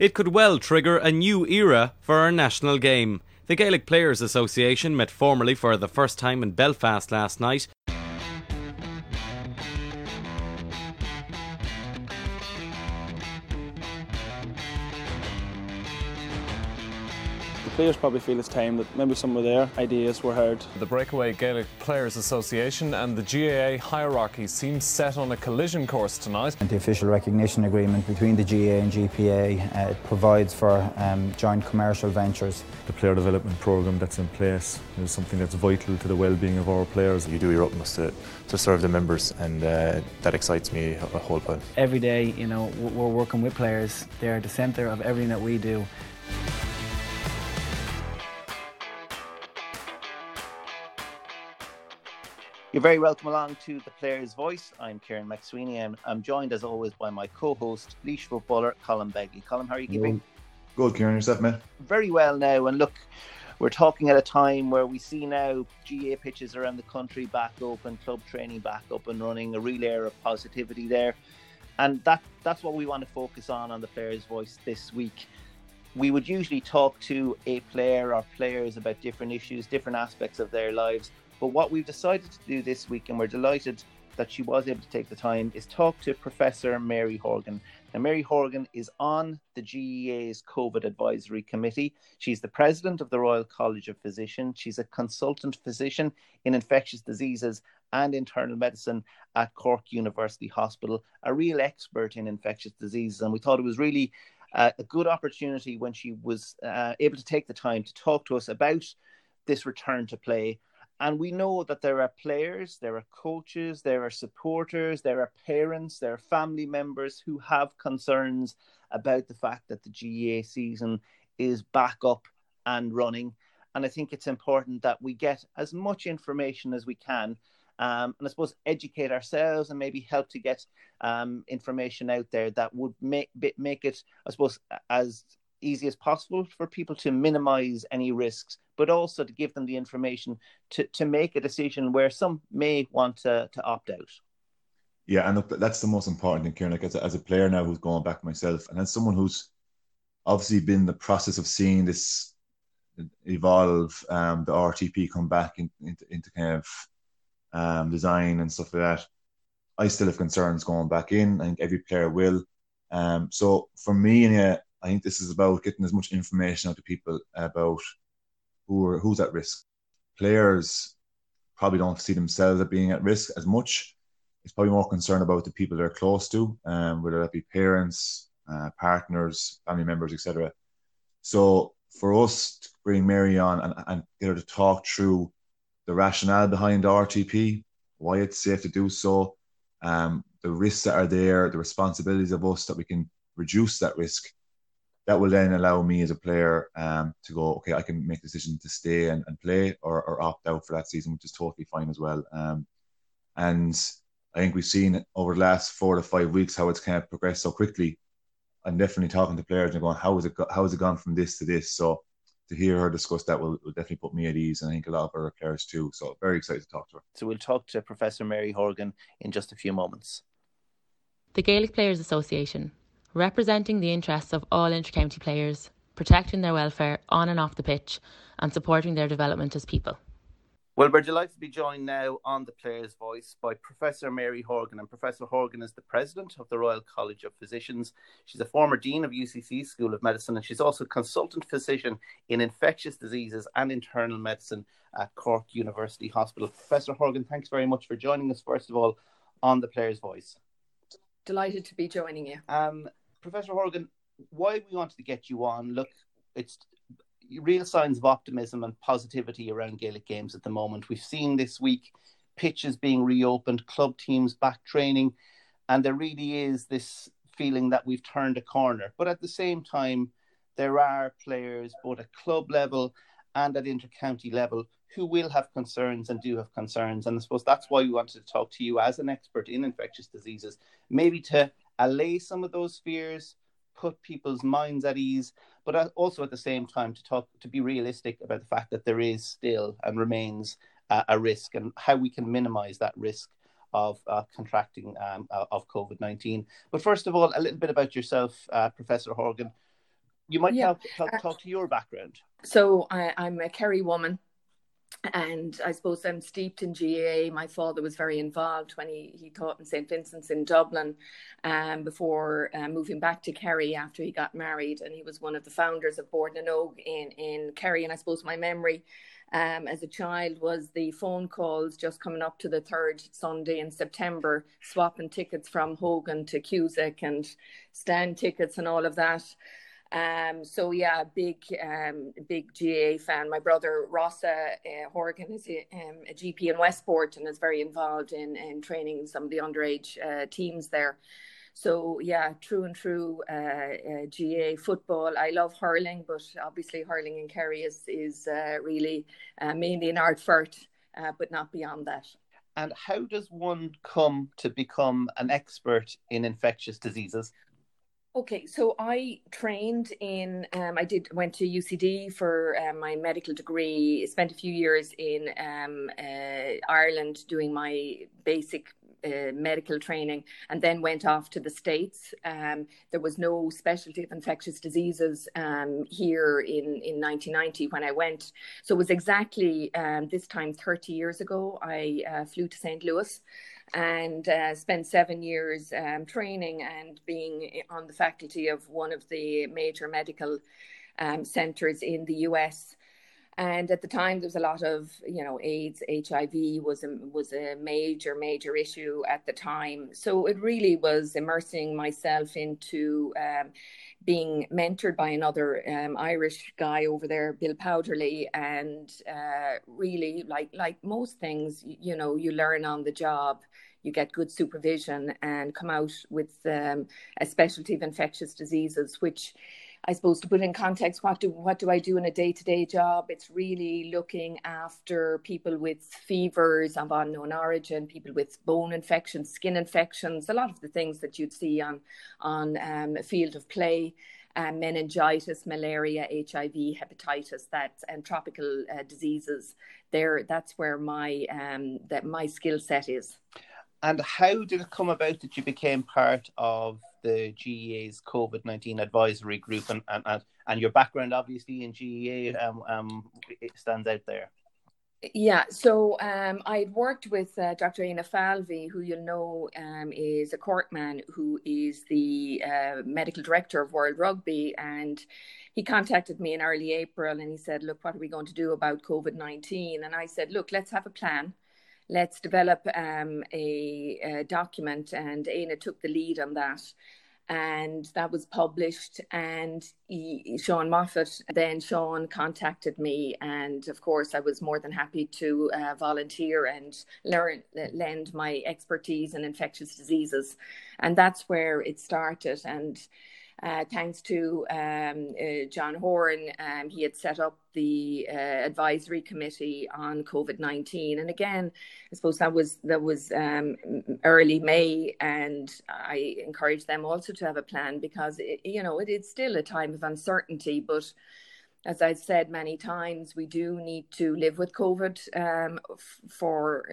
It could well trigger a new era for our national game. The Gaelic Players Association met formally for the first time in Belfast last night. Players probably feel it's time that maybe some of their ideas were heard. The breakaway Gaelic Players Association and the GAA hierarchy seem set on a collision course tonight. The official recognition agreement between the GAA and GPA provides for joint commercial ventures. The player development programme that's in place is something that's vital to the well-being of our players. You do your utmost to serve the members, and that excites me a whole lot. Every day, you know, we're working with players. They're at the centre of everything that we do. You're very welcome along to The Players' Voice. I'm Kieran McSweeney, and I'm joined as always by my co-host, Leish footballer Colin Begley. Colin, how are you keeping? Good, Kieran. Yourself, mate? Very well now. And look, we're talking at a time where we see now GA pitches around the country back open, club training back up and running, a real air of positivity there. And that's what we want to focus on The Players' Voice this week. We would usually talk to a player or players about different issues, different aspects of their lives. But what we've decided to do this week, and we're delighted that she was able to take the time, is talk to Professor Mary Horgan. Now, Mary Horgan is on the GAA's COVID Advisory Committee. She's the president of the Royal College of Physicians. She's a consultant physician in infectious diseases and internal medicine at Cork University Hospital, a real expert in infectious diseases. And we thought it was really a good opportunity when she was able to take the time to talk to us about this return to play. And we know that there are players, there are coaches, there are supporters, there are parents, there are family members who have concerns about the fact that the GAA season is back up and running. And I think it's important that we get as much information as we can and I suppose educate ourselves and maybe help to get information out there that would make it, I suppose, as easy as possible for people to minimize any risks, but also to give them the information to make a decision where some may want to opt out. Yeah, and that's the most important thing, Kieran. Like as a player now who's going back myself, and as someone who's obviously been in the process of seeing this evolve, the RTP come back into kind of design and stuff like that, I still have concerns going back in. I think every player will. So for me, I think this is about getting as much information out to people about who's at risk. Players probably don't see themselves as being at risk as much. It's probably more concerned about the people they're close to, whether that be parents, partners, family members, etc. So for us to bring Mary on and get her to talk through the rationale behind the RTP, why it's safe to do so, the risks that are there, the responsibilities of us that we can reduce that risk, that will then allow me as a player to go, okay, I can make a decision to stay and play or opt out for that season, which is totally fine as well. And I think we've seen over the last 4 to 5 weeks how it's kind of progressed so quickly. I'm definitely talking to players and going, how has it gone from this to this? So to hear her discuss that will definitely put me at ease, and I think a lot of other players too. So very excited to talk to her. So we'll talk to Professor Mary Horgan in just a few moments. The Gaelic Players Association, representing the interests of all inter-county players, protecting their welfare on and off the pitch and supporting their development as people. Well, we're delighted to be joined now on The Players' Voice by Professor Mary Horgan. And Professor Horgan is the President of the Royal College of Physicians. She's a former Dean of UCC School of Medicine, and she's also a consultant physician in infectious diseases and internal medicine at Cork University Hospital. Professor Horgan, thanks very much for joining us, first of all, on The Players' Voice. Delighted to be joining you. Professor Horgan, why we wanted to get you on, look, it's real signs of optimism and positivity around Gaelic games at the moment. We've seen this week pitches being reopened, club teams back training, and there really is this feeling that we've turned a corner. But at the same time, there are players both at club level and at inter-county level who will have concerns and do have concerns. And I suppose that's why we wanted to talk to you as an expert in infectious diseases, maybe to allay some of those fears, put people's minds at ease, but also at the same time to be realistic about the fact that there is still and remains a risk, and how we can minimise that risk of contracting of COVID-19. But first of all, a little bit about yourself, Professor Horgan. You might talk to your background. So I'm a Kerry woman, and I suppose I'm steeped in GAA. My father was very involved when he taught in St. Vincent's in Dublin before moving back to Kerry after he got married. And he was one of the founders of Bord na nOg in Kerry. And I suppose my memory as a child was the phone calls just coming up to the third Sunday in September, swapping tickets from Hogan to Cusick and stand tickets and all of that. So yeah, big GAA fan. My brother Rossa Horgan is a GP in Westport and is very involved in training some of the underage teams there. So yeah, true and true GAA football. I love hurling, but obviously hurling in Kerry is really mainly an art fort, but not beyond that. And how does one come to become an expert in infectious diseases? Okay, so I trained went to UCD for my medical degree, spent a few years in Ireland doing my basic medical training, and then went off to the States. There was no specialty of infectious diseases here in 1990 when I went. So it was exactly this time 30 years ago, I flew to St. Louis and spent 7 years training and being on the faculty of one of the major medical centers in the US. And at the time, there was a lot of, AIDS, HIV was a major issue at the time. So it really was immersing myself into being mentored by another Irish guy over there, Bill Powderly. And really, like most things, you learn on the job. You get good supervision and come out with a specialty of infectious diseases, which I suppose, to put it in context, what do I do in a day-to-day job? It's really looking after people with fevers of unknown origin, people with bone infections, skin infections, a lot of the things that you'd see on a field of play. Meningitis, malaria, HIV, hepatitis, and tropical diseases. That's where my skill set is. And how did it come about that you became part of the GAA's COVID-19 advisory group? And your background, obviously, in GAA it stands out there. Yeah, so I'd worked with Dr. Anna Falvey, who you'll know is a Cork man, who is the medical director of World Rugby. And he contacted me in early April and he said, look, what are we going to do about COVID-19? And I said, look, let's have a plan. Let's develop a document. And Anna took the lead on that. And that was published, and Sean Moffat, then Sean contacted me, and of course I was more than happy to volunteer and lend my expertise in infectious diseases, and that's where it started. And thanks to John Horne, he had set up the advisory committee on COVID-19. And again, I suppose that was early May, and I encouraged them also to have a plan because, it's still a time of uncertainty. But as I've said many times, we do need to live with COVID for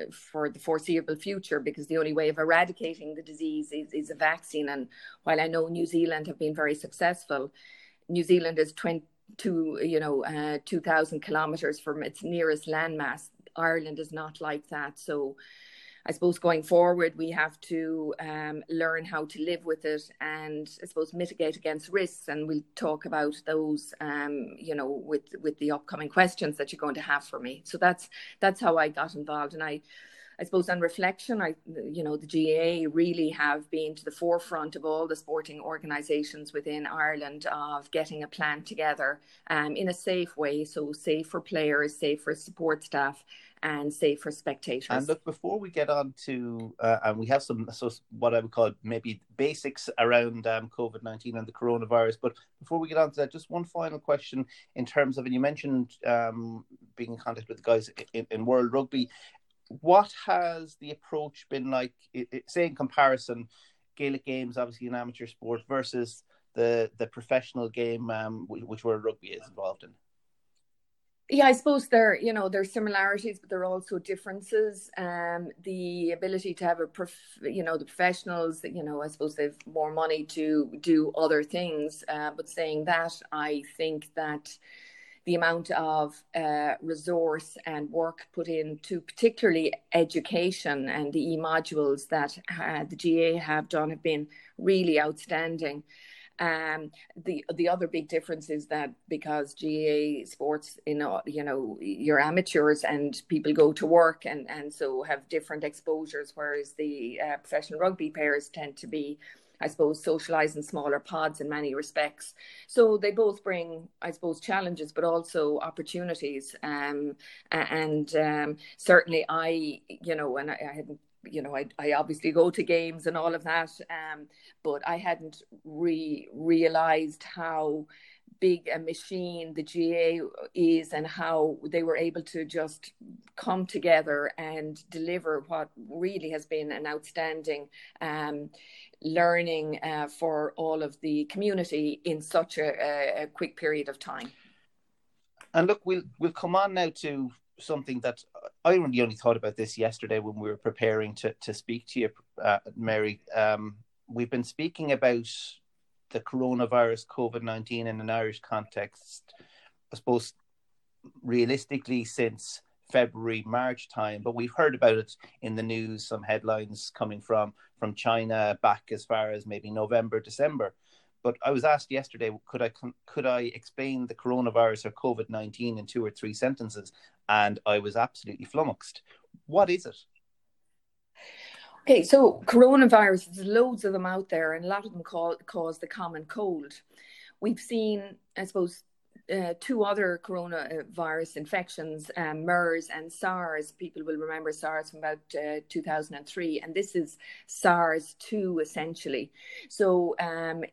the foreseeable future, because the only way of eradicating the disease is a vaccine. And while I know New Zealand have been very successful, New Zealand is 2,000 kilometres from its nearest landmass. Ireland is not like that. So I suppose going forward, we have to learn how to live with it and, I suppose, mitigate against risks. And we'll talk about those, with the upcoming questions that you're going to have for me. So that's how I got involved. And I suppose on reflection, the GAA really have been to the forefront of all the sporting organisations within Ireland of getting a plan together in a safe way. So safe for players, safe for support staff, and safe for spectators. And look, before we get on to, and we have some, so what I would call maybe basics around COVID-19 and the coronavirus, but before we get on to that, just one final question in terms of, and you mentioned being in contact with the guys in World Rugby. What has the approach been like, say in comparison, Gaelic games, obviously an amateur sport, versus the professional game, which World Rugby is involved in? Yeah, I suppose there, you know, there's similarities, but there are also differences. The ability to have the professionals, you know, I suppose they've more money to do other things. But saying that, I think that the amount of resource and work put into particularly education and the e-modules that the GA have done have been really outstanding. The other big difference is that because GAA sports, you're amateurs and people go to work and so have different exposures, whereas the professional rugby players tend to be, I suppose, socialised in smaller pods in many respects. So they both bring, I suppose, challenges, but also opportunities. Certainly I obviously go to games and all of that, but I hadn't realised how big a machine the GA is and how they were able to just come together and deliver what really has been an outstanding learning for all of the community in such a quick period of time. And look, we'll come on now to something that I really only thought about this yesterday when we were preparing to speak to you, Mary. We've been speaking about the coronavirus, COVID-19 in an Irish context, I suppose, realistically since February, March time, but we've heard about it in the news, some headlines coming from China back as far as maybe November, December. But I was asked yesterday, could I explain the coronavirus or COVID-19 in two or three sentences? And I was absolutely flummoxed. What is it? Okay, so coronavirus, there's loads of them out there, and a lot of them cause the common cold. We've seen, I suppose, two other coronavirus infections, MERS and SARS. People will remember SARS from about 2003, and this is SARS-2 essentially. So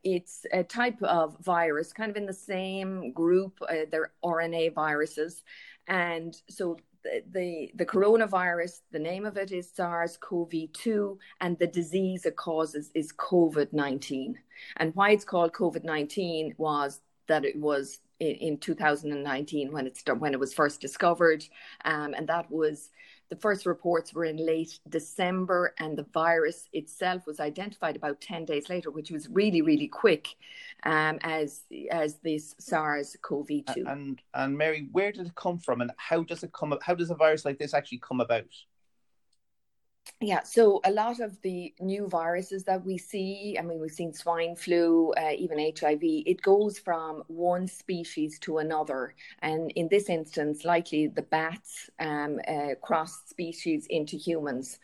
it's a type of virus, kind of in the same group, they're RNA viruses. And so the coronavirus, the name of it is SARS-CoV-2, and the disease it causes is COVID-19. And why it's called COVID-19 was that it was in 2019 when it was first discovered, and that was the first reports were in late December, and the virus itself was identified about 10 days later, which was really, really quick, as this SARS-CoV-2. And Mary, where did it come from, and how does it come? How does a virus like this actually come about? Yeah, so a lot of the new viruses that we see, I mean, we've seen swine flu, even HIV, it goes from one species to another. And in this instance, likely the bats cross species into humans.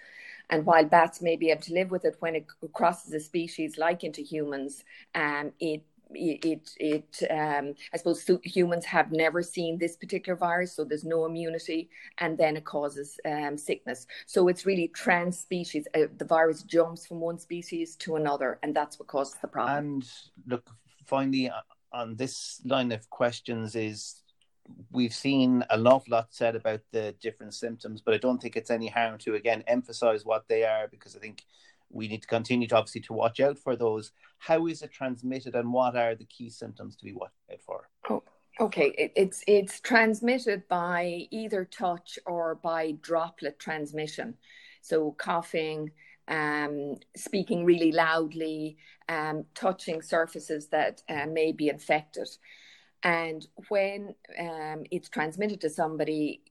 And while bats may be able to live with it, when it crosses a species like into humans, I suppose humans have never seen this particular virus, so there's no immunity, and then it causes sickness. So it's really trans-species. The virus jumps from one species to another, and that's what causes the problem. And look, finally, on this line of questions is, we've seen an awful lot said about the different symptoms, but I don't think it's any harm to, again, emphasise what they are, because I think we need to continue to obviously to watch out for those. How is it transmitted, and what are the key symptoms to be watched out for? Oh, okay, it's transmitted by either touch or by droplet transmission. So coughing, speaking really loudly, touching surfaces that may be infected. And when it's transmitted to somebody,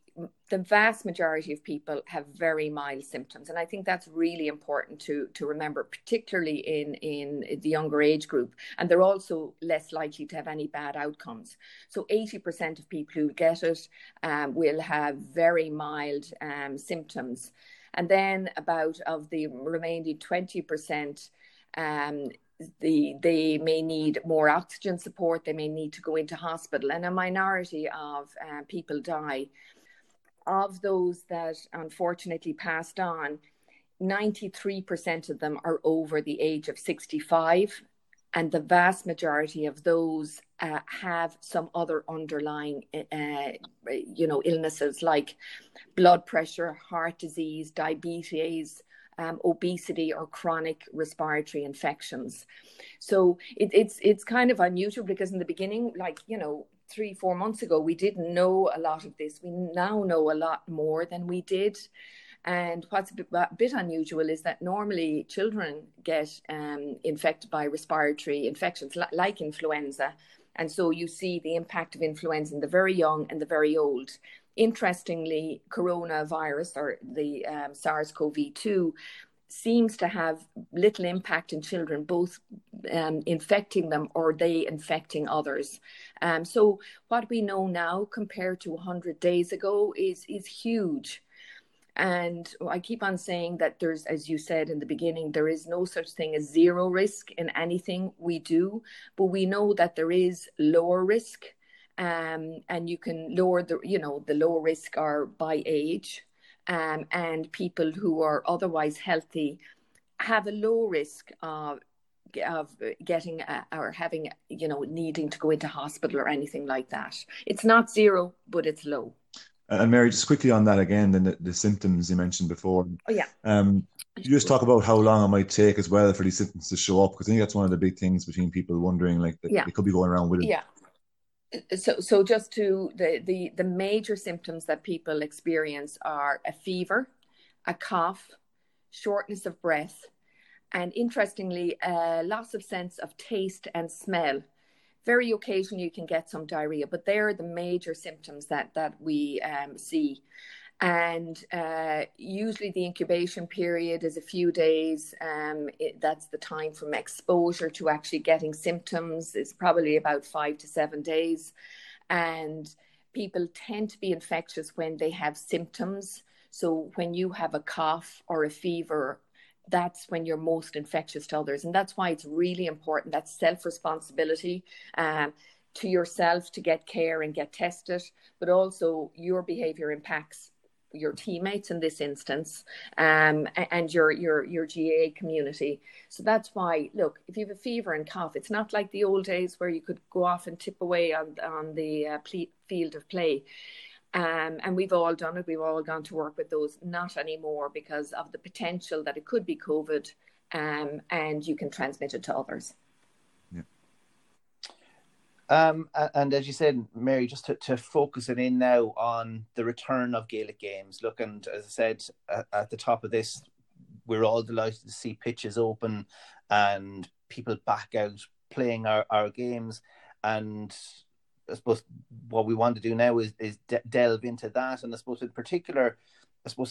the vast majority of people have very mild symptoms. And I think that's really important to remember, particularly in the younger age group. And they're also less likely to have any bad outcomes. So 80% of people who get it will have very mild symptoms. And then about of the remaining 20%, they may need more oxygen support. They may need to go into hospital. And a minority of people die. Of those that unfortunately passed on, 93% of them are over the age of 65, and the vast majority of those have some other underlying, illnesses like blood pressure, heart disease, diabetes, obesity or chronic respiratory infections. So it's kind of unusual, because in the beginning, like, you know, 3-4 months ago, we didn't know a lot of this. We now know a lot more than we did. And what's a bit unusual is that normally children get infected by respiratory infections like influenza. And so you see the impact of influenza in the very young and the very old. Interestingly, coronavirus, or the SARS-CoV-2, seems to have little impact in children, both infecting them or they infecting others. So what we know now compared to 100 days ago is huge. And I keep on saying that there's, as you said in the beginning, there is no such thing as zero risk in anything we do, but we know that there is lower risk. And you can lower the low risk are by age, and people who are otherwise healthy have a low risk of getting or having, needing to go into hospital or anything like that. It's not zero, but it's low. And Mary, just quickly on that again, then the symptoms you mentioned before. Oh yeah. You just talk about how long it might take as well for these symptoms to show up, because I think that's one of the big things between people wondering, like, that they could be going around with it. Yeah. So just to the major symptoms that people experience are a fever, a cough, shortness of breath, and interestingly, a loss of sense of taste and smell. Very occasionally you can get some diarrhea, but they're the major symptoms that we see. And usually the incubation period is a few days. That's the time from exposure to actually getting symptoms. It's probably about 5 to 7 days. And people tend to be infectious when they have symptoms. So when you have a cough or a fever, that's when you're most infectious to others. And that's why it's really important, that self-responsibility, to yourself to get care and get tested, but also your behaviour impacts your teammates in this instance, and your GAA community. So that's why, look, if you have a fever and cough, it's not like the old days where you could go off and tip away on the field of play. And we've all done it. We've all gone to work with those. Not anymore, because of the potential that it could be COVID, and you can transmit it to others. And as you said, Mary, just to focus it in now on the return of Gaelic games. Look, and as I said at the top of this, we're all delighted to see pitches open and people back out playing our games. And I suppose what we want to do now is delve into that. And I suppose in particular,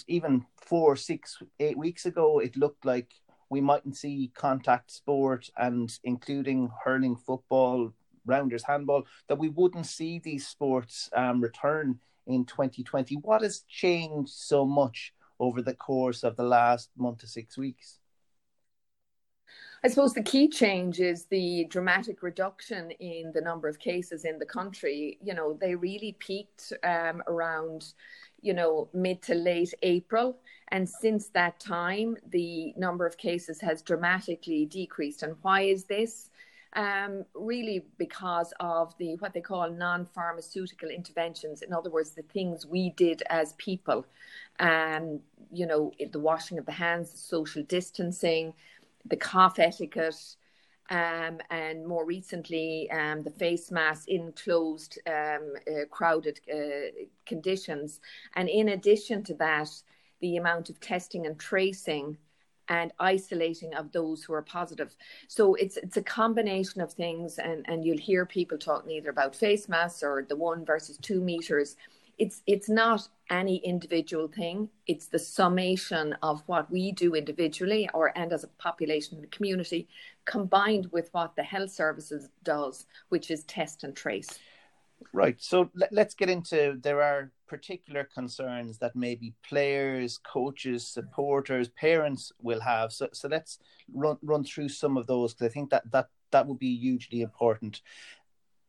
even 4, 6, 8 weeks ago, it looked like we mightn't see contact sport, and including hurling, football, rounders, handball, that we wouldn't see these sports return in 2020. What has changed so much over the course of the last month to 6 weeks? I suppose the key change is the dramatic reduction in the number of cases in the country. You know, they really peaked around, mid to late April. And since that time, the number of cases has dramatically decreased. And why is this? Really because of what they call non-pharmaceutical interventions. In other words, the things we did as people, the washing of the hands, the social distancing, the cough etiquette, and more recently, the face mask in closed, crowded conditions. And in addition to that, the amount of testing and tracing and isolating of those who are positive. So it's a combination of things, and you'll hear people talking either about face masks or the 1 versus 2 meters. It's not any individual thing. It's the summation of what we do individually and as a population in the community, combined with what the health services does, which is test and trace. Right. So let's get into, there are particular concerns that maybe players, coaches, supporters, parents will have. So let's run through some of those, because I think that would be hugely important.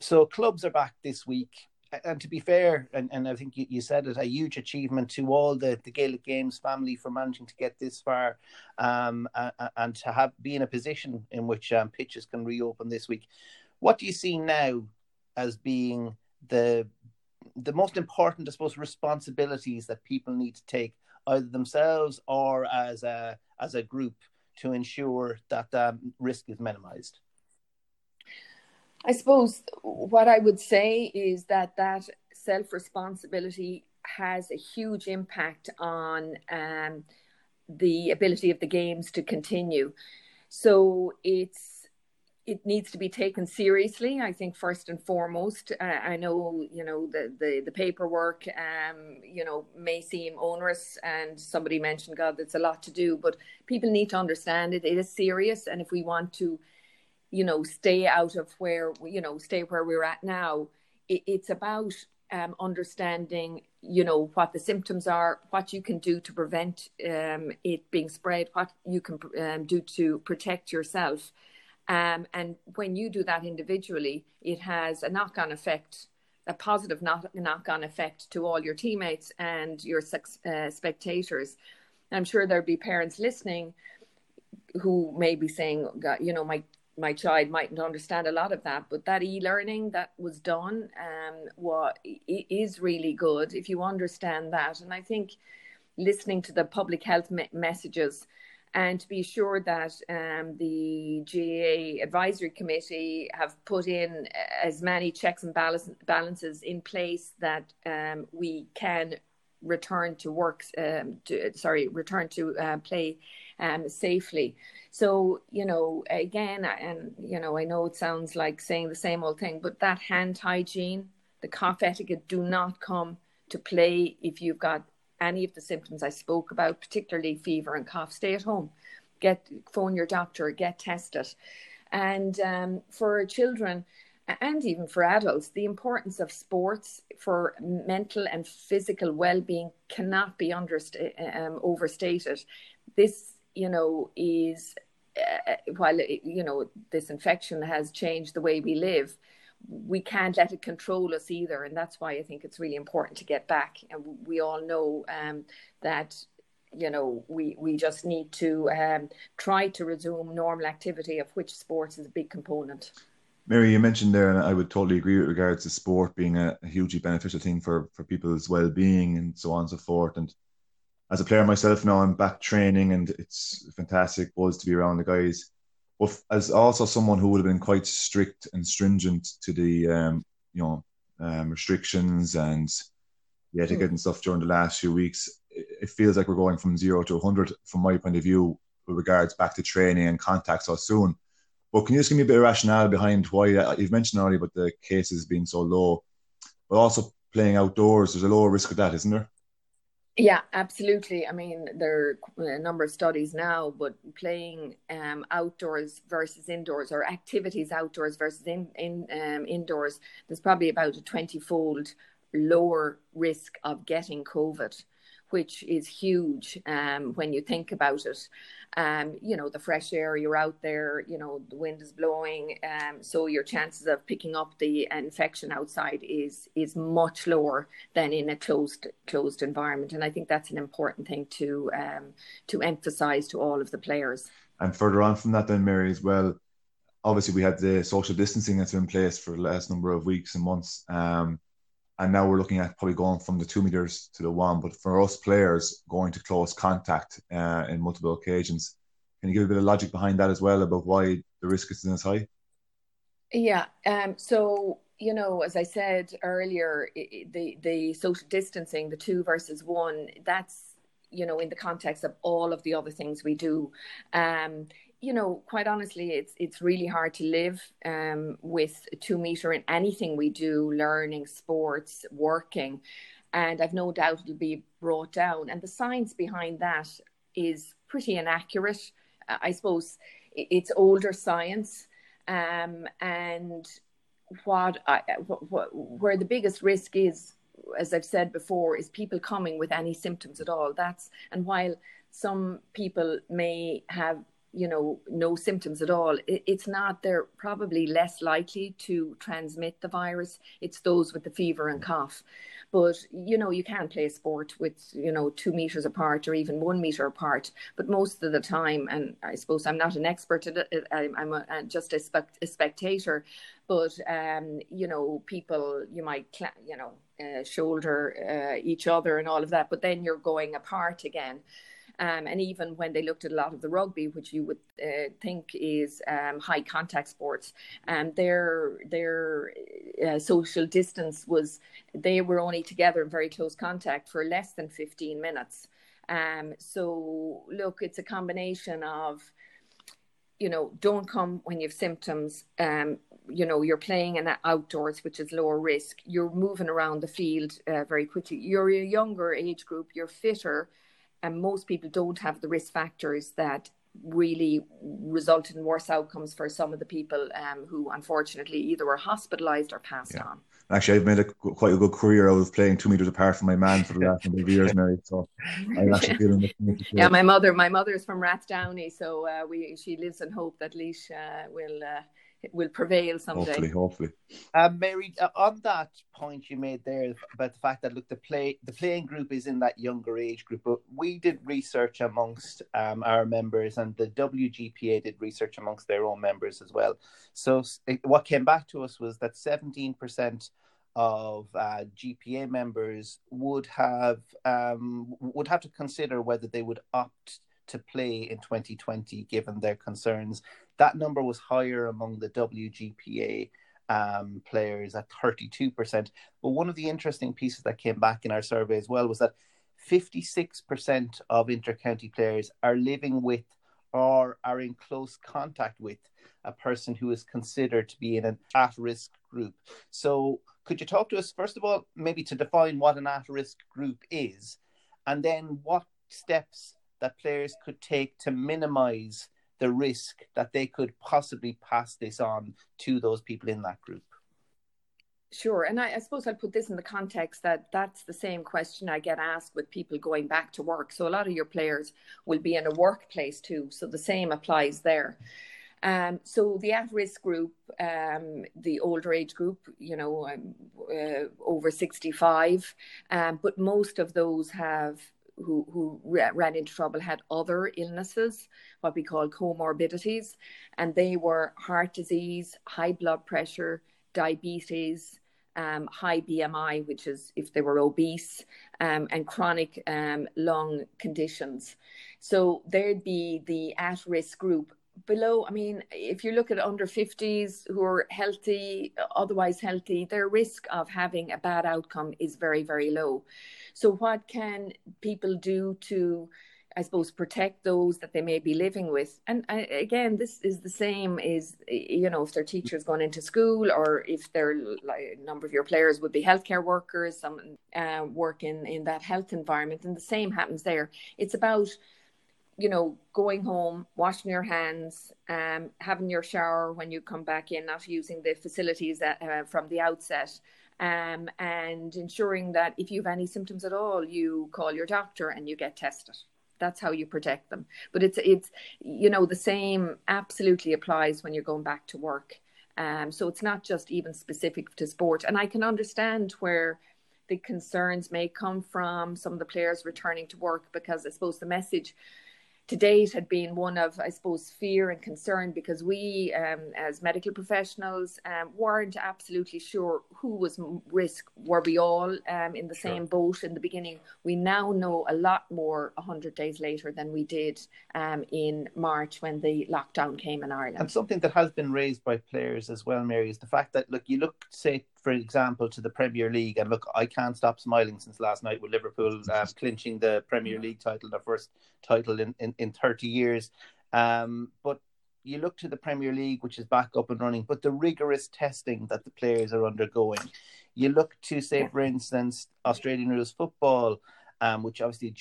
So clubs are back this week. And to be fair, and I think you said it, a huge achievement to all the Gaelic Games family for managing to get this far, and to be in a position in which pitches can reopen this week. What do you see now as being the most important, responsibilities that people need to take either themselves or as a group to ensure that risk is minimised? I suppose what I would say is that self-responsibility has a huge impact on the ability of the games to continue. So it needs to be taken seriously, I think, first and foremost. I know, the paperwork, may seem onerous, and somebody mentioned, God, that's a lot to do, but people need to understand it. It is serious. And if we want to, stay out of where, stay where we're at now, it's about understanding, what the symptoms are, what you can do to prevent it being spread, what you can do to protect yourself. And when you do that individually, it has a knock-on effect, a positive knock-on effect to all your teammates and your spectators. I'm sure there'll be parents listening who may be saying, God, my child mightn't understand a lot of that, but that e-learning that was done is really good if you understand that. And I think listening to the public health messages, and to be sure that the GAA advisory committee have put in as many checks and balances in place that we can return to work, play safely. So, again, and, I know it sounds like saying the same old thing, but that hand hygiene, the cough etiquette, do not come to play if you've got any of the symptoms I spoke about, particularly fever and cough. Stay at home, phone your doctor, get tested. And for children and even for adults, the importance of sports for mental and physical well-being cannot be overstated. This, is while, this infection has changed the way we live, we can't let it control us either. And that's why I think it's really important to get back. And we all know that, we just need to try to resume normal activity, of which sports is a big component. Mary, you mentioned there, and I would totally agree with regards to sport being a hugely beneficial thing for people's well-being and so on and so forth. And as a player myself now, I'm back training, and it's a fantastic buzz to be around the guys. But as also someone who would have been quite strict and stringent to the, restrictions and the etiquette and stuff during the last few weeks, it feels like we're going from 0 to 100 from my point of view with regards back to training and contact so soon. But can you just give me a bit of rationale behind why you've mentioned already about the cases being so low, but also playing outdoors, there's a lower risk of that, isn't there? Yeah, absolutely. I mean, there are a number of studies now, but playing outdoors versus indoors, or activities outdoors versus indoors, there's probably about a 20-fold lower risk of getting COVID, which is huge when you think about it. The fresh air, you're out there, the wind is blowing. So your chances of picking up the infection outside is much lower than in a closed environment. And I think that's an important thing to emphasise to all of the players. And further on from that then, Mary, as well, obviously we had the social distancing that's been in place for the last number of weeks and months. And now we're looking at probably going from the 2 meters to the 1. But for us players, going to close contact in multiple occasions. Can you give a bit of logic behind that as well about why the risk is this high? Yeah. So, as I said earlier, the social distancing, the 2 versus 1, that's, in the context of all of the other things we do. Quite honestly, it's really hard to live with 2 meter in anything we do, learning, sports, working. And I've no doubt it'll be brought down. And the science behind that is pretty inaccurate. I suppose it's older science. And where the biggest risk is, as I've said before, is people coming with any symptoms at all. And while some people may have no symptoms at all, it's not, they're probably less likely to transmit the virus. It's those with the fever and cough. But, you can play a sport with, 2 meters apart or even 1 meter apart. But most of the time, and I suppose I'm not an expert at it, I'm just a spectator, But, you know, people, you might, shoulder each other and all of that, but then you're going apart again. And even when they looked at a lot of the rugby, which you would think is high contact sports, their social distance was, they were only together in very close contact for less than 15 minutes. So, look, it's a combination of, you know, don't come when you have symptoms. You know, you're playing in outdoors, which is lower risk. You're moving around the field very quickly. You're a younger age group. You're fitter. And most people don't have the risk factors that really result in worse outcomes for some of the people who, unfortunately, either were hospitalised or passed on. Actually, I've made quite a good career out of playing 2 metres apart from my man for the last number of years, Mary. So I'm actually feeling it. Yeah, my mother is from Rathdowney, so she lives in hope that Leish will prevail someday. Hopefully. Mary, on that point you made there about the fact that, look, the playing group is in that younger age group, but we did research amongst our members, and the WGPA did research amongst their own members as well. So what came back to us was that 17% of GPA members would have to consider whether they would opt to play in 2020, given their concerns. That number was higher among the WGPA players at 32%. But one of the interesting pieces that came back in our survey as well was that 56% of inter-county players are living with or are in close contact with a person who is considered to be in an at-risk group. So could you talk to us, first of all, maybe to define what an at-risk group is, and then what steps that players could take to minimise the risk that they could possibly pass this on to those people in that group? Sure. And I suppose I'll put this in the context that that's the same question I get asked with people going back to work. So a lot of your players will be in a workplace too. So the same applies there. So the at-risk group, the older age group, you know, over 65, but most of those who ran into trouble had other illnesses, what we call comorbidities, and they were heart disease, high blood pressure, diabetes, high BMI, which is if they were obese, and chronic lung conditions. So there'd be the at-risk group. Below, I mean, if you look at under 50s who are healthy, otherwise healthy, their risk of having a bad outcome is very, very low. So what can people do to, I suppose, protect those that they may be living with? And again, this is the same as, you know, if their teacher's gone into school, or if they're, like, a number of your players would be healthcare workers, some work in that health environment, and the same happens there. It's about, you know, going home, washing your hands, having your shower when you come back in, not using the facilities from the outset, and ensuring that if you have any symptoms at all, you call your doctor and you get tested. That's how you protect them. But it's you know, the same absolutely applies when you're going back to work. So it's not just even specific to sport. And I can understand where the concerns may come from some of the players returning to work, because I suppose the message to date had been one of, I suppose, fear and concern, because we, as medical professionals, weren't absolutely sure who was risk. Were we all in the same boat in the beginning? We now know a lot more 100 days later than we did in March when the lockdown came in Ireland. And something that has been raised by players as well, Mary, is the fact that, look, you look, say, for example, to the Premier League, and look, I can't stop smiling since last night with Liverpool clinching the Premier League title, their first title in 30 years. But you look to the Premier League, which is back up and running, but the rigorous testing that the players are undergoing. You look to, say, for instance, Australian rules football, which obviously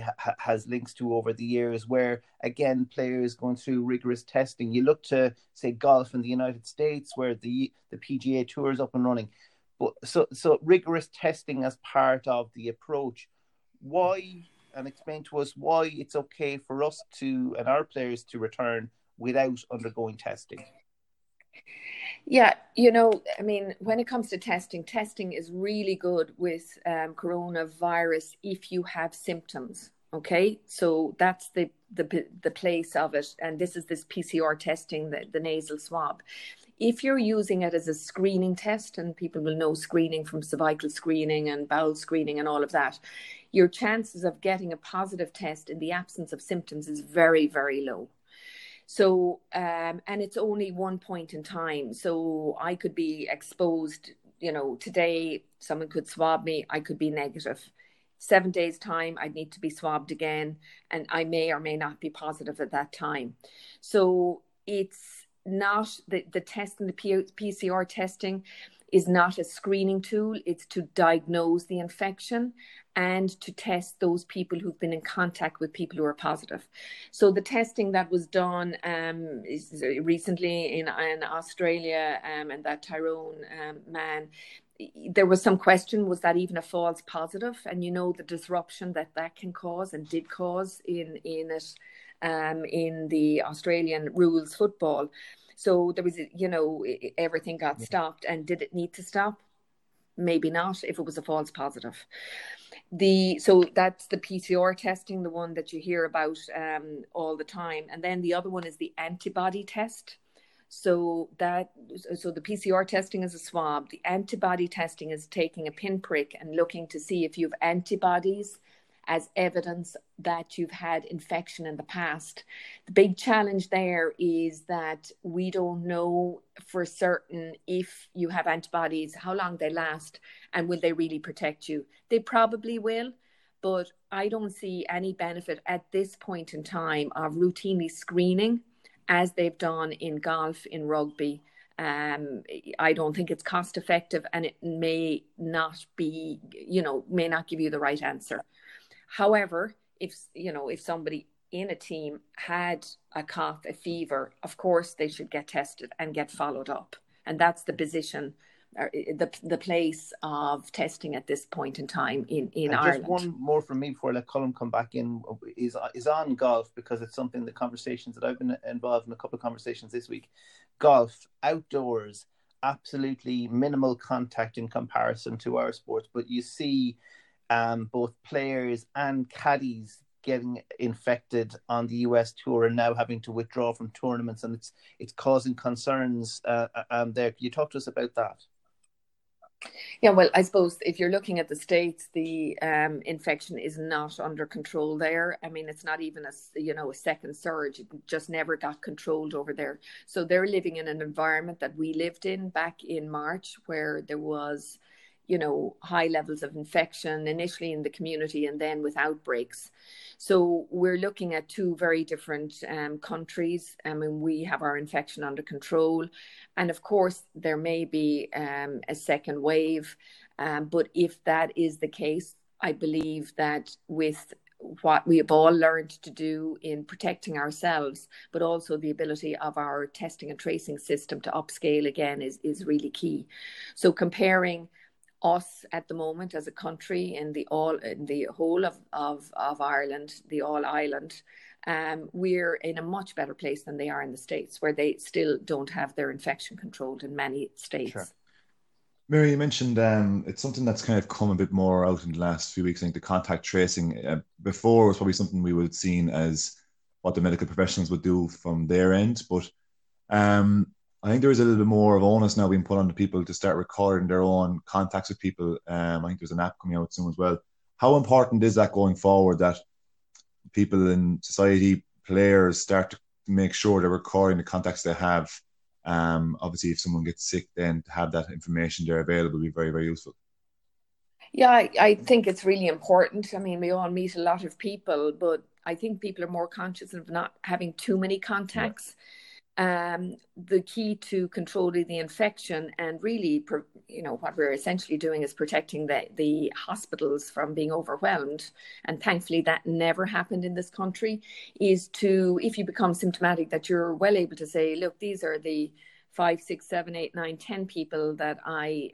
GAA has links to over the years, where, again, players going through rigorous testing. You look to, say, golf in the United States, where the PGA Tour is up and running. But so rigorous testing as part of the approach. Why, and explain to us why it's okay for us to, and our players to, return without undergoing testing. Yeah, you know, I mean, when it comes to testing is really good with coronavirus if you have symptoms. OK, so that's the place of it. And this is PCR testing, the nasal swab. If you're using it as a screening test, and people will know screening from cervical screening and bowel screening and all of that, your chances of getting a positive test in the absence of symptoms is very, very low. So, and it's only one point in time. So I could be exposed, you know, today someone could swab me, I could be negative. 7 days time, I'd need to be swabbed again, and I may or may not be positive at that time. So it's not the test, and the PCR testing is not a screening tool. It's to diagnose the infection and to test those people who've been in contact with people who are positive. So the testing that was done recently in Australia, and that Tyrone man, there was some question, was that even a false positive? And you know the disruption that that can cause and did cause in it, in the Australian rules football. So there was, you know, everything got stopped. And did it need to stop? Maybe not if it was a false positive. So that's the PCR testing, the one that you hear about all the time. And then the other one is the antibody test. So the PCR testing is a swab. The antibody testing is taking a pinprick and looking to see if you have antibodies as evidence that you've had infection in the past. The big challenge there is that we don't know for certain if you have antibodies, how long they last, and will they really protect you? They probably will, but I don't see any benefit at this point in time of routinely screening as they've done in golf, in rugby. I don't think it's cost effective, and it may not be, you know, may not give you the right answer. However, if somebody in a team had a cough, a fever, of course they should get tested and get followed up. And that's the position, the place of testing at this point in time in Ireland. Just one more from me before I let Colin come back in is on golf, because it's something, the conversations that I've been involved in, a couple of conversations this week. Golf, outdoors, absolutely minimal contact in comparison to our sports, but you see both players and caddies getting infected on the US tour and now having to withdraw from tournaments, and it's causing concerns there. Can you talk to us about that? Yeah, well, I suppose if you're looking at the States, the infection is not under control there. I mean, it's not even a second surge. It just never got controlled over there. So they're living in an environment that we lived in back in March, where there was, you know, high levels of infection initially in the community and then with outbreaks. So we're looking at two very different countries. I mean, we have our infection under control. And of course, there may be a second wave. But if that is the case, I believe that with what we have all learned to do in protecting ourselves, but also the ability of our testing and tracing system to upscale again is really key. So comparing us at the moment as a country in the whole of Ireland, the all Ireland, we're in a much better place than they are in the States, where they still don't have their infection controlled in many states. Sure. Mary, you mentioned it's something that's kind of come a bit more out in the last few weeks. I think the contact tracing before was probably something we would have seen as what the medical professionals would do from their end, but I think there is a little bit more of onus now being put on the people to start recording their own contacts with people. I think there's an app coming out soon as well. How important is that going forward, that people in society, players, start to make sure they're recording the contacts they have? Obviously, if someone gets sick, then to have that information there available would be very, very useful. Yeah, I think it's really important. I mean, we all meet a lot of people, but I think people are more conscious of not having too many contacts. Yeah. The key to controlling the infection, and really, you know, what we're essentially doing is protecting the hospitals from being overwhelmed. And thankfully, that never happened in this country, is to, if you become symptomatic, that you're well able to say, look, these are the 5, 6, 7, 8, 9, 10 people that I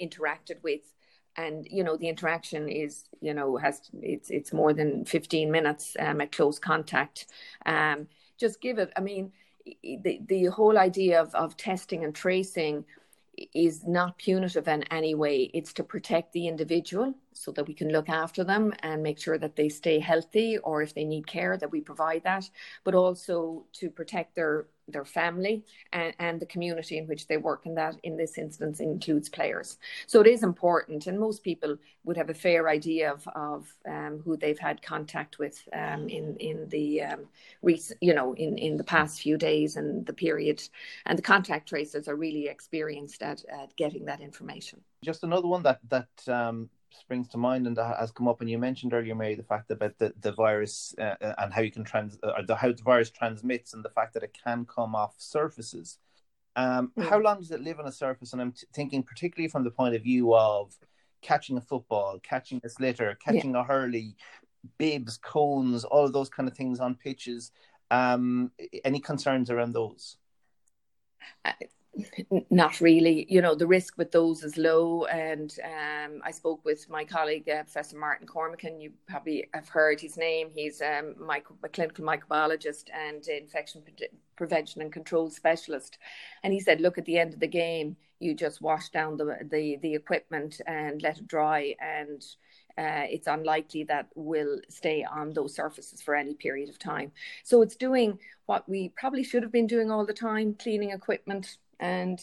interacted with. And, you know, the interaction is, you know, it's more than 15 minutes at close contact. Just give it, I mean, the whole idea of testing and tracing is not punitive in any way. It's to protect the individual so that we can look after them and make sure that they stay healthy, or if they need care, that we provide that, but also to protect their their family and the community in which they work, and that in this instance includes players. So it is important, and most people would have a fair idea of who they've had contact with in the past few days and the period, and the contact tracers are really experienced at getting that information. Just another one that springs to mind and that has come up, and you mentioned earlier, Mary, the fact about the virus and how you can how the virus transmits, and the fact that it can come off surfaces. How long does it live on a surface? And I'm thinking particularly from the point of view of catching a football, catching a slitter, catching a hurley, bibs, cones, all of those kind of things on pitches. Any concerns around those? Not really. You know, the risk with those is low. And I spoke with my colleague, Professor Martin Cormican. You probably have heard his name. He's a clinical microbiologist and infection prevention and control specialist. And he said, look, at the end of the game, you just wash down the equipment and let it dry, and it's unlikely that will stay on those surfaces for any period of time. So it's doing what we probably should have been doing all the time, cleaning equipment and,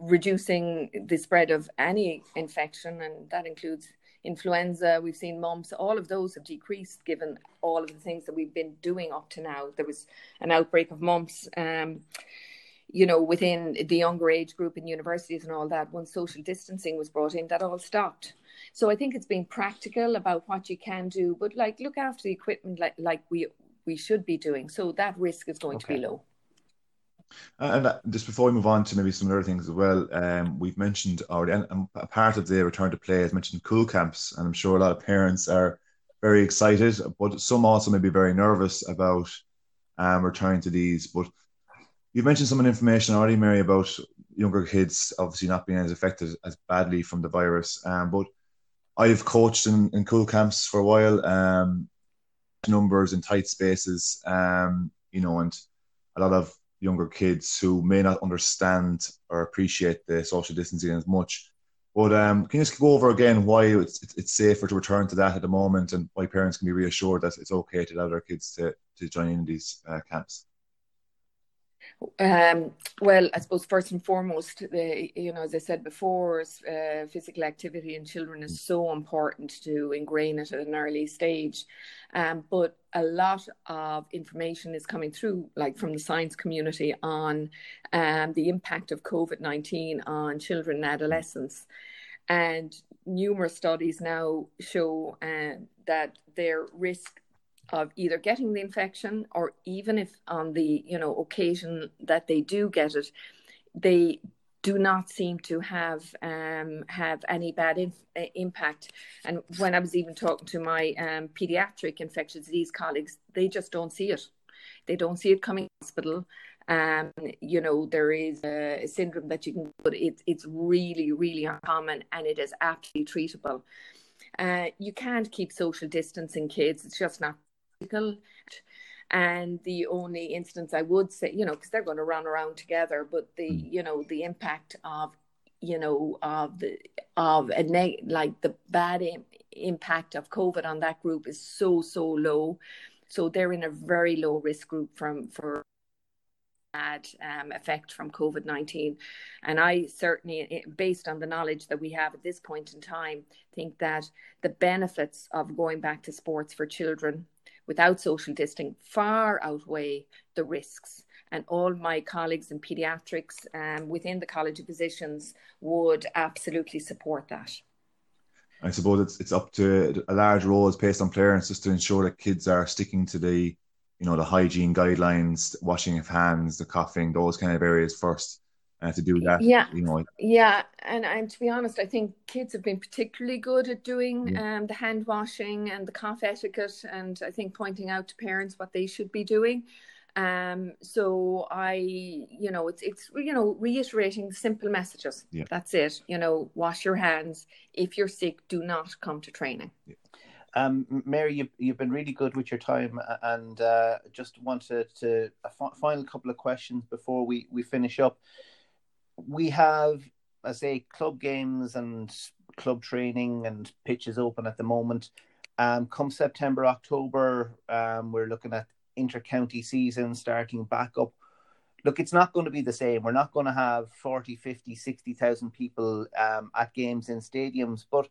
reducing the spread of any infection. And that includes influenza. We've seen mumps. All of those have decreased given all of the things that we've been doing up to now. There was an outbreak of mumps within the younger age group in universities and all that. Once social distancing was brought in, that all stopped. So I think it's being practical about what you can do, but look after the equipment like we should be doing. So that risk is going to be low. And just before we move on to maybe some other things as well, we've mentioned already, and a part of the return to play has mentioned cool camps, and I'm sure a lot of parents are very excited, but some also may be very nervous about returning to these. But you've mentioned some information already, Mary, about younger kids obviously not being as affected as badly from the virus. But I've coached in cool camps for a while, numbers in tight spaces, and a lot of younger kids who may not understand or appreciate the social distancing as much. But can you just go over again why it's safer to return to that at the moment, and why parents can be reassured that it's okay to allow their kids to join in these camps? Well, I suppose first and foremost, as I said before, physical activity in children is so important to ingrain it at an early stage. But a lot of information is coming through, from the science community on the impact of COVID-19 on children and adolescents. And numerous studies now show that their risk of either getting the infection, or even if on the occasion that they do get it, they do not seem to have any bad impact. And when I was even talking to my pediatric infectious disease colleagues, they just don't see it. They don't see it coming to hospital. There is a syndrome that you can, but it's really, really uncommon, and it is absolutely treatable. You can't keep social distancing, kids. It's just not. And the only instance I would say, because they're going to run around together, but the impact the bad impact of COVID on that group is so low. So they're in a very low risk group for bad effect from COVID-19. And I certainly, based on the knowledge that we have at this point in time, think that the benefits of going back to sports for children without social distancing far outweigh the risks. And all my colleagues in paediatrics within the College of Physicians would absolutely support that. I suppose it's up to a large role is placed on parents just to ensure that kids are sticking to the hygiene guidelines, washing of hands, the coughing, those kind of areas first. To do that, and to be honest, I think kids have been particularly good at doing the hand washing and the cough etiquette, and I think pointing out to parents what they should be doing. So I, it's reiterating simple messages. Yeah. That's it. Wash your hands. If you're sick, do not come to training. Yeah. Mary, you've been really good with your time, and just wanted to final couple of questions before we finish up. We have, I say, club games and club training and pitches open at the moment. Come September, October, we're looking at inter-county season starting back up, look, it's not going to be the same. We're not going to have 40, 50, 60,000 people at games in stadiums. But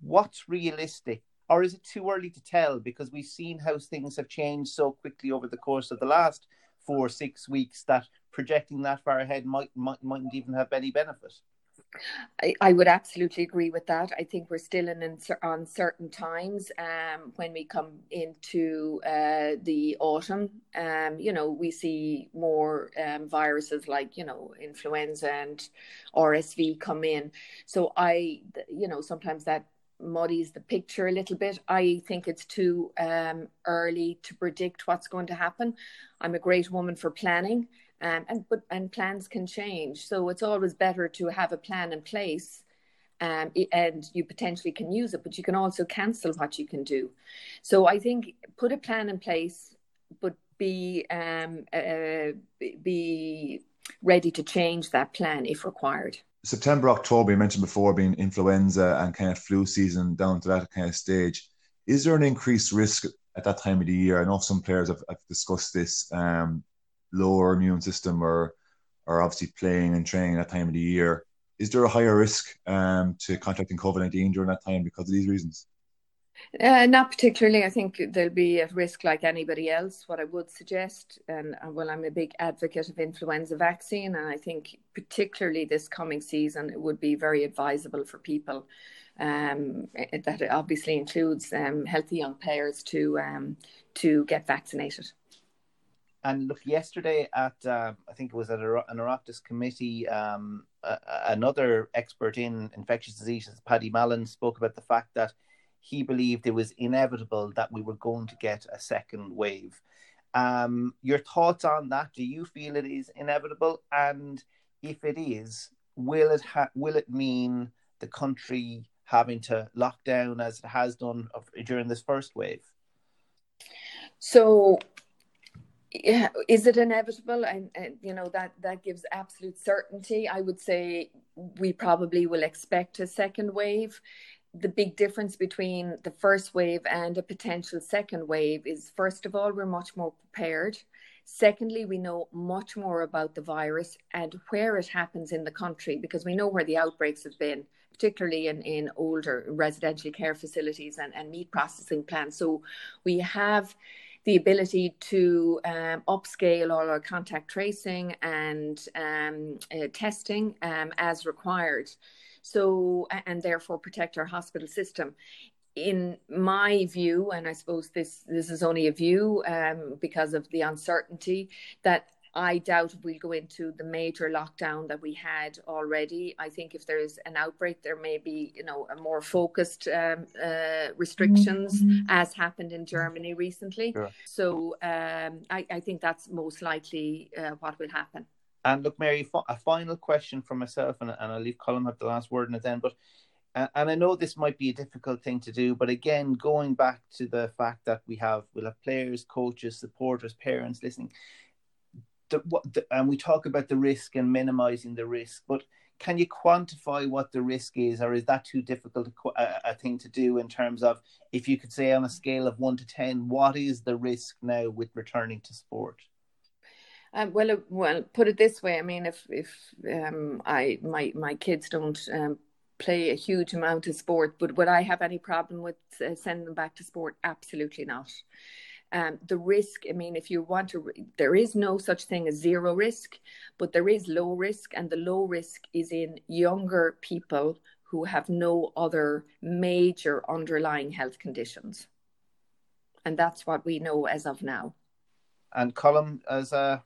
what's realistic? Or is it too early to tell? Because we've seen how things have changed so quickly over the course of the last 4 or 6 weeks that projecting that far ahead mightn't even have any benefit. I would absolutely agree with that. I think we're still in uncertain times when we come into the autumn. We see more viruses like, influenza and RSV come in. So sometimes that muddies the picture a little bit. I think it's too early to predict what's going to happen. I'm a great woman for planning. And plans can change. So it's always better to have a plan in place and you potentially can use it, but you can also cancel what you can do. So I think put a plan in place, but be ready to change that plan if required. September, October, you mentioned before being influenza and kind of flu season down to that kind of stage. Is there an increased risk at that time of the year? I know some players have discussed this, lower immune system or obviously playing and training that time of the year. Is there a higher risk to contracting COVID-19 during that time because of these reasons? Not particularly. I think they'll be at risk like anybody else. What I would suggest, I'm a big advocate of influenza vaccine, and I think particularly this coming season, it would be very advisable for people. That obviously includes healthy young players to get vaccinated. And look, yesterday I think it was at an Oireachtas committee, another expert in infectious diseases, Paddy Mallon, spoke about the fact that he believed it was inevitable that we were going to get a second wave. Your thoughts on that? Do you feel it is inevitable? And if it is, will it mean the country having to lock down as it has done during this first wave? So... yeah, is it inevitable? And that gives absolute certainty. I would say we probably will expect a second wave. The big difference between the first wave and a potential second wave is, first of all, we're much more prepared. Secondly, we know much more about the virus and where it happens in the country, because we know where the outbreaks have been, particularly in older residential care facilities and meat processing plants. So we have the ability to upscale all our contact tracing and testing as required. So, and therefore protect our hospital system. In my view, and I suppose this is only a view because of the uncertainty, that I doubt we'll go into the major lockdown that we had already. I think if there's an outbreak, there may be, a more focused restrictions, mm-hmm. as happened in Germany recently. Sure. So I think that's most likely what will happen. And look, Mary, a final question from myself, and I'll leave Colin have the last word in it then. But and I know this might be a difficult thing to do, but again, going back to the fact that we'll have players, coaches, supporters, parents listening. And we talk about the risk and minimizing the risk, but can you quantify what the risk is, or is that too difficult a thing to do in terms of, if you could say on a scale of 1 to 10, what is the risk now with returning to sport? Well, put it this way. I mean, if my kids don't play a huge amount of sport, but would I have any problem with sending them back to sport? Absolutely not. The risk, I mean, if you want to, there is no such thing as zero risk, but there is low risk, and the low risk is in younger people who have no other major underlying health conditions. And that's what we know as of now. And Colm, as a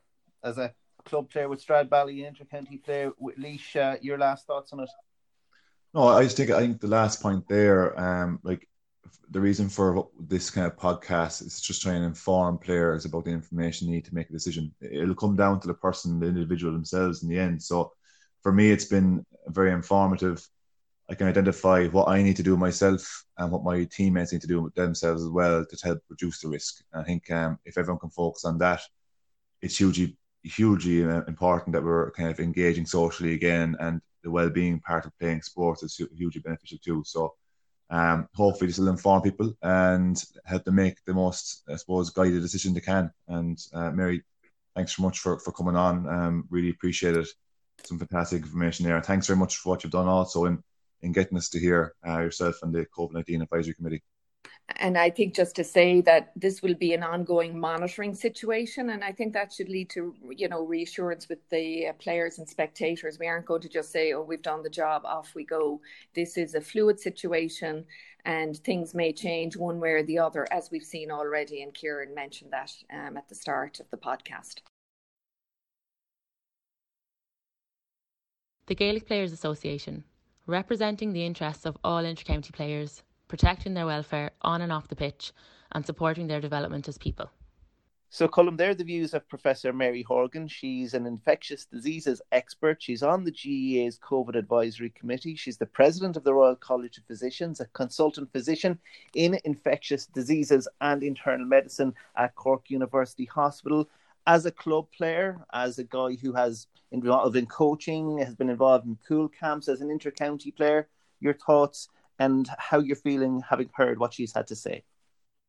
club player with Stradbally, an inter-county player with Leish, your last thoughts on it? No, I think the last point there, the reason for this kind of podcast is just trying to inform players about the information they need to make a decision. It'll come down to the person, the individual themselves in the end. So for me, it's been very informative. I can identify what I need to do myself and what my teammates need to do themselves as well to help reduce the risk. And I think if everyone can focus on that, it's hugely, hugely important that we're kind of engaging socially again, and the well-being part of playing sports is hugely beneficial too. So Hopefully this will inform people and help them make the most, I suppose, guided decision they can. And Mary, thanks so much for coming on. Really appreciate it. Some fantastic information there. And thanks very much for what you've done also in getting us to hear yourself and the COVID-19 Advisory Committee. And I think just to say that this will be an ongoing monitoring situation, and I think that should lead to, you know, reassurance with the players and spectators. We aren't going to just say, oh, we've done the job, off we go. This is a fluid situation and things may change one way or the other, as we've seen already, and Kieran mentioned that at the start of the podcast. The Gaelic Players Association, representing the interests of all inter-county players, protecting their welfare on and off the pitch and supporting their development as people. So, Colm, there are the views of Professor Mary Horgan. She's an infectious diseases expert. She's on the GAA's COVID Advisory Committee. She's the president of the Royal College of Physicians, a consultant physician in infectious diseases and internal medicine at Cork University Hospital. As a club player, as a guy who has been involved in coaching, has been involved in cool camps, as an inter-county player, your thoughts and how you're feeling, having heard what she's had to say?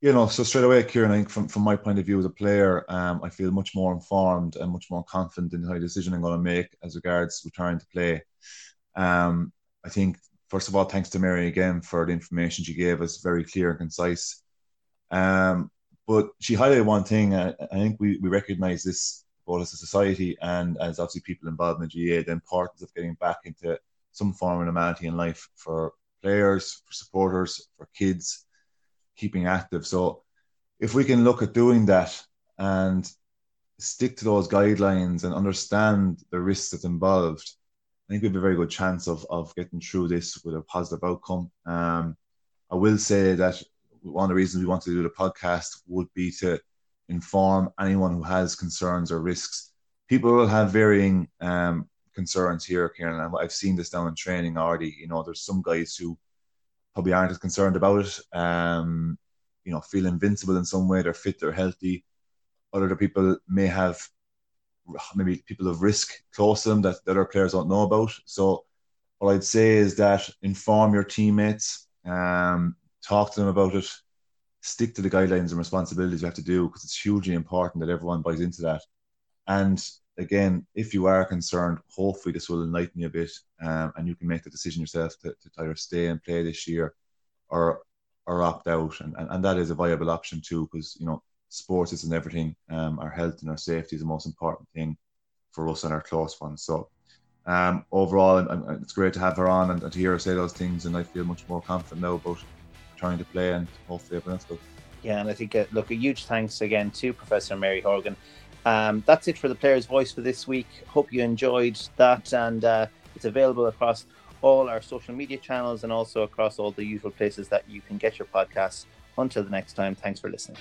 You know, so straight away, Kieran, I think from my point of view as a player, I feel much more informed and much more confident in the decision I'm going to make as regards return to play. I think, first of all, thanks to Mary again for the information she gave us, very clear and concise. But she highlighted one thing, I think we recognise this both as a society and as obviously people involved in the GAA, the importance of getting back into some form of normality in life for players, for supporters, for kids, keeping active. So if we can look at doing that and stick to those guidelines and understand the risks that's involved, I think we have a very good chance of getting through this with a positive outcome. I will say that one of the reasons we want to do the podcast would be to inform anyone who has concerns or risks. People will have varying concerns here, Kieran, and I've seen this down in training already. You know, there's some guys who probably aren't as concerned about it, you know, feel invincible in some way, they're fit, they're healthy. Other people may have maybe people of risk close to them that other players don't know about. So what I'd say is that inform your teammates, talk to them about it, stick to the guidelines and responsibilities you have to do, because it's hugely important that everyone buys into that. And again, if you are concerned, hopefully this will enlighten you a bit, and you can make the decision yourself to either stay and play this year or opt out. And that is a viable option too, because, you know, sports isn't everything. Our health and our safety is the most important thing for us and our close ones. So overall, it's great to have her on and to hear her say those things. And I feel much more confident now about trying to play and hopefully everyone else goes. Yeah, and I think, a huge thanks again to Professor Mary Horgan. That's it for the Players' Voice for this week. Hope you enjoyed that, and it's available across all our social media channels and also across all the usual places that you can get your podcasts. Until the next time, thanks for listening.